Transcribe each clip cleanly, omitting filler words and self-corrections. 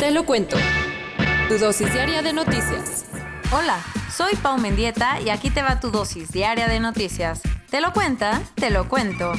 Te lo cuento, tu dosis diaria de noticias. Hola, soy Pau Mendieta y aquí te va tu dosis diaria de noticias. Te lo cuenta, te lo cuento.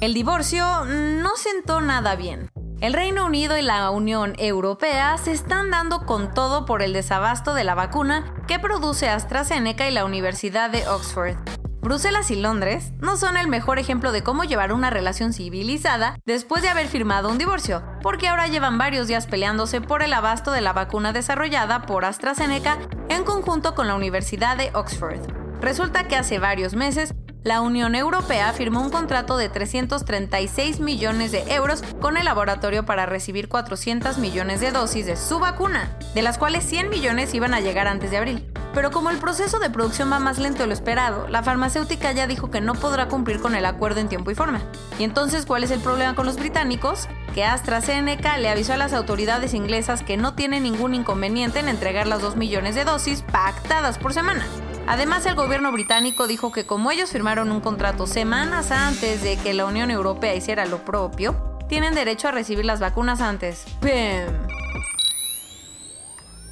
El divorcio no sentó nada bien. El Reino Unido y la Unión Europea se están dando con todo por el desabasto de la vacuna que produce AstraZeneca y la Universidad de Oxford. Bruselas y Londres no son el mejor ejemplo de cómo llevar una relación civilizada después de haber firmado un divorcio, porque ahora llevan varios días peleándose por el abasto de la vacuna desarrollada por AstraZeneca en conjunto con la Universidad de Oxford. Resulta que hace varios meses, la Unión Europea firmó un contrato de 336 millones de euros con el laboratorio para recibir 400 millones de dosis de su vacuna, de las cuales 100 millones iban a llegar antes de abril. Pero como el proceso de producción va más lento de lo esperado, la farmacéutica ya dijo que no podrá cumplir con el acuerdo en tiempo y forma. ¿Y entonces cuál es el problema con los británicos? Que AstraZeneca le avisó a las autoridades inglesas que no tiene ningún inconveniente en entregar las 2 millones de dosis pactadas por semana. Además, el gobierno británico dijo que como ellos firmaron un contrato semanas antes de que la Unión Europea hiciera lo propio, tienen derecho a recibir las vacunas antes. ¡Pim!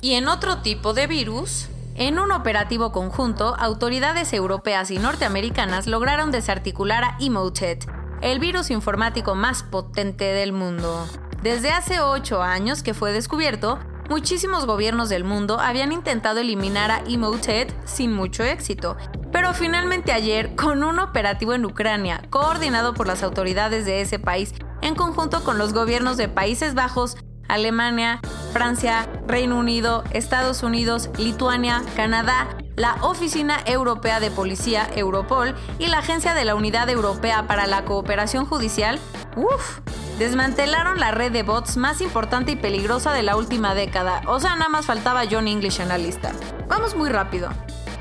Y en otro tipo de virus, en un operativo conjunto, autoridades europeas y norteamericanas lograron desarticular a Emotet, el virus informático más potente del mundo. Desde hace 8 años que fue descubierto, muchísimos gobiernos del mundo habían intentado eliminar a Emotet sin mucho éxito, pero finalmente ayer, con un operativo en Ucrania, coordinado por las autoridades de ese país, en conjunto con los gobiernos de Países Bajos, Alemania, Francia, Reino Unido, Estados Unidos, Lituania, Canadá, la Oficina Europea de Policía, Europol, y la Agencia de la Unidad Europea para la Cooperación Judicial, desmantelaron la red de bots más importante y peligrosa de la última década. O sea, nada más faltaba John English en la lista. Vamos muy rápido.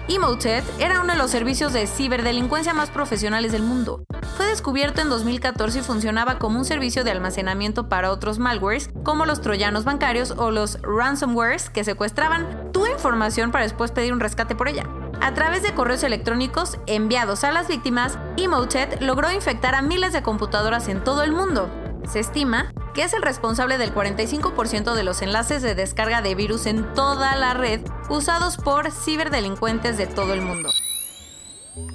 Emotet era uno de los servicios de ciberdelincuencia más profesionales del mundo. Fue descubierto en 2014 y funcionaba como un servicio de almacenamiento para otros malwares, como los troyanos bancarios o los ransomwares que secuestraban tu información para después pedir un rescate por ella. A través de correos electrónicos enviados a las víctimas, Emotet logró infectar a miles de computadoras en todo el mundo. Se estima que es el responsable del 45% de los enlaces de descarga de virus en toda la red usados por ciberdelincuentes de todo el mundo.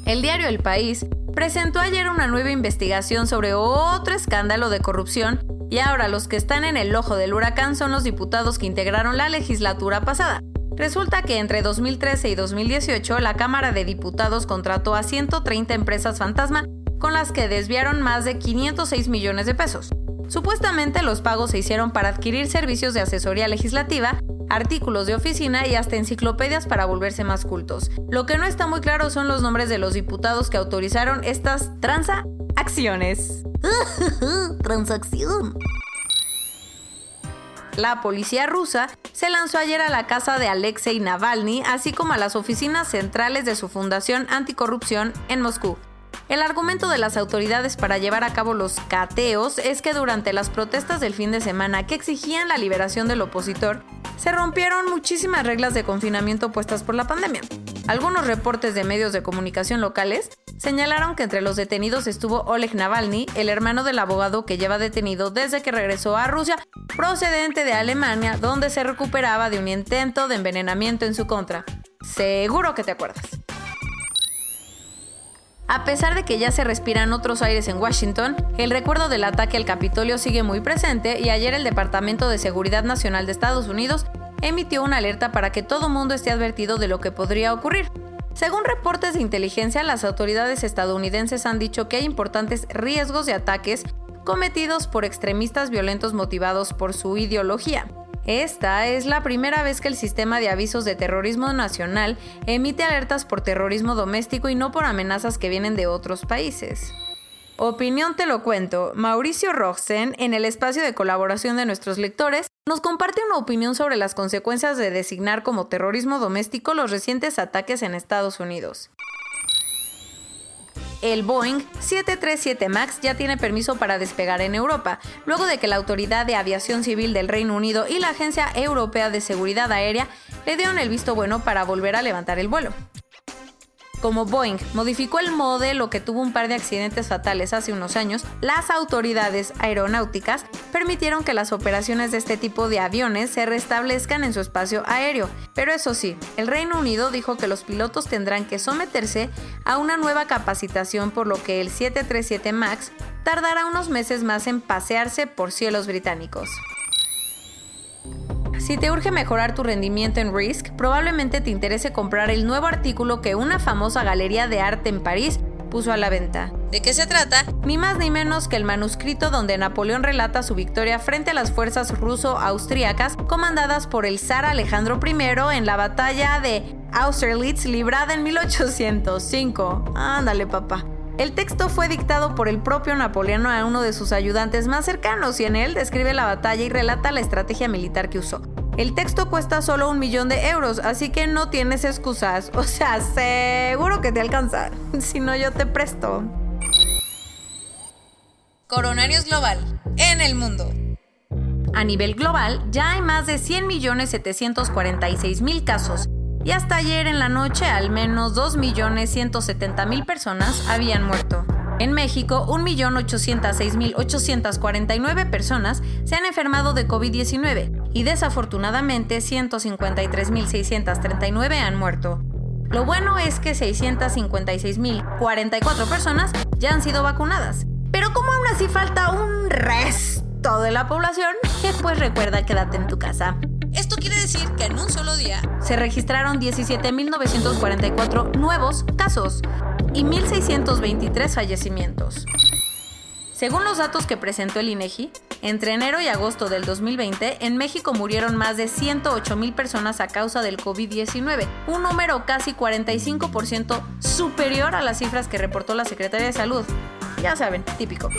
El diario El País presentó ayer una nueva investigación sobre otro escándalo de corrupción y ahora los que están en el ojo del huracán son los diputados que integraron la legislatura pasada. Resulta que entre 2013 y 2018 la Cámara de Diputados contrató a 130 empresas fantasma con las que desviaron más de 506 millones de pesos. Supuestamente los pagos se hicieron para adquirir servicios de asesoría legislativa, artículos de oficina y hasta enciclopedias para volverse más cultos. Lo que no está muy claro son los nombres de los diputados que autorizaron estas transacciones. Transacción. La policía rusa se lanzó ayer a la casa de Alexei Navalny, así como a las oficinas centrales de su fundación anticorrupción en Moscú. El argumento de las autoridades para llevar a cabo los cateos es que durante las protestas del fin de semana que exigían la liberación del opositor, se rompieron muchísimas reglas de confinamiento puestas por la pandemia. Algunos reportes de medios de comunicación locales señalaron que entre los detenidos estuvo Oleg Navalny, el hermano del abogado que lleva detenido desde que regresó a Rusia, procedente de Alemania, donde se recuperaba de un intento de envenenamiento en su contra. Seguro que te acuerdas. A pesar de que ya se respiran otros aires en Washington, el recuerdo del ataque al Capitolio sigue muy presente y ayer el Departamento de Seguridad Nacional de Estados Unidos emitió una alerta para que todo mundo esté advertido de lo que podría ocurrir. Según reportes de inteligencia, las autoridades estadounidenses han dicho que hay importantes riesgos de ataques cometidos por extremistas violentos motivados por su ideología. Esta es la primera vez que el Sistema de Avisos de Terrorismo Nacional emite alertas por terrorismo doméstico y no por amenazas que vienen de otros países. Opinión te lo cuento. Mauricio Roxen, en el espacio de colaboración de nuestros lectores, nos comparte una opinión sobre las consecuencias de designar como terrorismo doméstico los recientes ataques en Estados Unidos. El Boeing 737 Max ya tiene permiso para despegar en Europa, luego de que la Autoridad de Aviación Civil del Reino Unido y la Agencia Europea de Seguridad Aérea le dieron el visto bueno para volver a levantar el vuelo. Como Boeing modificó el modelo que tuvo un par de accidentes fatales hace unos años, las autoridades aeronáuticas permitieron que las operaciones de este tipo de aviones se restablezcan en su espacio aéreo. Pero eso sí, el Reino Unido dijo que los pilotos tendrán que someterse a una nueva capacitación, por lo que el 737 MAX tardará unos meses más en pasearse por cielos británicos. Si te urge mejorar tu rendimiento en Risk, probablemente te interese comprar el nuevo artículo que una famosa galería de arte en París puso a la venta. ¿De qué se trata? Ni más ni menos que el manuscrito donde Napoleón relata su victoria frente a las fuerzas ruso-austríacas comandadas por el zar Alejandro I en la batalla de Austerlitz librada en 1805. Ándale, papá. El texto fue dictado por el propio Napoleón a uno de sus ayudantes más cercanos y en él describe la batalla y relata la estrategia militar que usó. El texto cuesta solo €1,000,000, así que no tienes excusas. O sea, seguro que te alcanza. Si no, yo te presto. Coronavirus global en el mundo. A nivel global, ya hay más de 100,746,000 casos. Y hasta ayer en la noche, al menos 2,170,000 personas habían muerto. En México, 1,806,849 personas se han enfermado de COVID-19 y desafortunadamente 153,639 han muerto. Lo bueno es que 656,044 personas ya han sido vacunadas. Pero como aún así falta un resto de la población, pues recuerda, quédate en tu casa. Esto quiere decir que en un solo día se registraron 17,944 nuevos casos y 1,623 fallecimientos. Según los datos que presentó el INEGI, entre enero y agosto del 2020, en México murieron más de 108,000 personas a causa del COVID-19, un número casi 45% superior a las cifras que reportó la Secretaría de Salud. Ya saben, típico.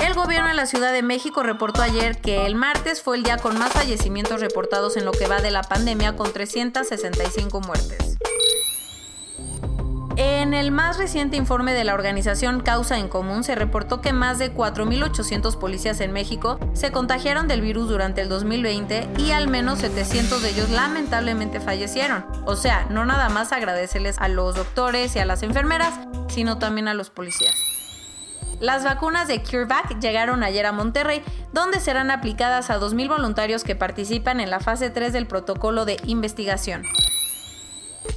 El gobierno de la Ciudad de México reportó ayer que el martes fue el día con más fallecimientos reportados en lo que va de la pandemia, con 365 muertes. En el más reciente informe de la organización Causa en Común se reportó que más de 4,800 policías en México se contagiaron del virus durante el 2020 y al menos 700 de ellos lamentablemente fallecieron. O sea, no nada más agradecerles a los doctores y a las enfermeras, sino también a los policías. Las vacunas de CureVac llegaron ayer a Monterrey, donde serán aplicadas a 2,000 voluntarios que participan en la fase 3 del protocolo de investigación.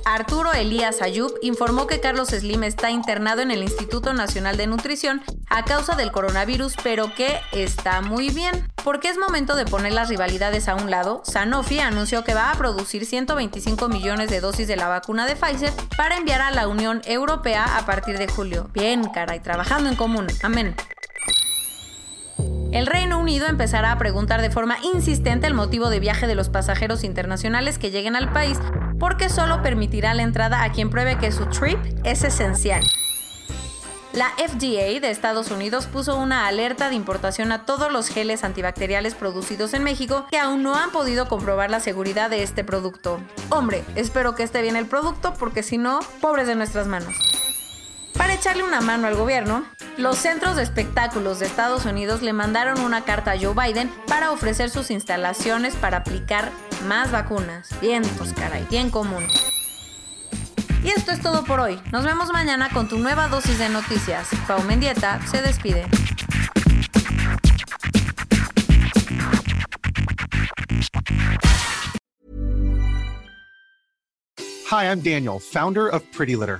Arturo Elías Ayub informó que Carlos Slim está internado en el Instituto Nacional de Nutrición a causa del coronavirus, pero que está muy bien. Porque es momento de poner las rivalidades a un lado, Sanofi anunció que va a producir 125 millones de dosis de la vacuna de Pfizer para enviar a la Unión Europea a partir de julio. Bien, caray, trabajando en común. Amén. El Reino Unido empezará a preguntar de forma insistente el motivo de viaje de los pasajeros internacionales que lleguen al país, porque solo permitirá la entrada a quien pruebe que su trip es esencial. La FDA de Estados Unidos puso una alerta de importación a todos los geles antibacteriales producidos en México que aún no han podido comprobar la seguridad de este producto. Hombre, espero que esté bien el producto, porque si no, pobres de nuestras manos. Para echarle una mano al gobierno, los centros de espectáculos de Estados Unidos le mandaron una carta a Joe Biden para ofrecer sus instalaciones para aplicar más vacunas. Vientos, caray, bien común. Y esto es todo por hoy. Nos vemos mañana con tu nueva dosis de noticias. Pau Mendieta se despide. Hi, I'm Daniel, founder of Pretty Litter.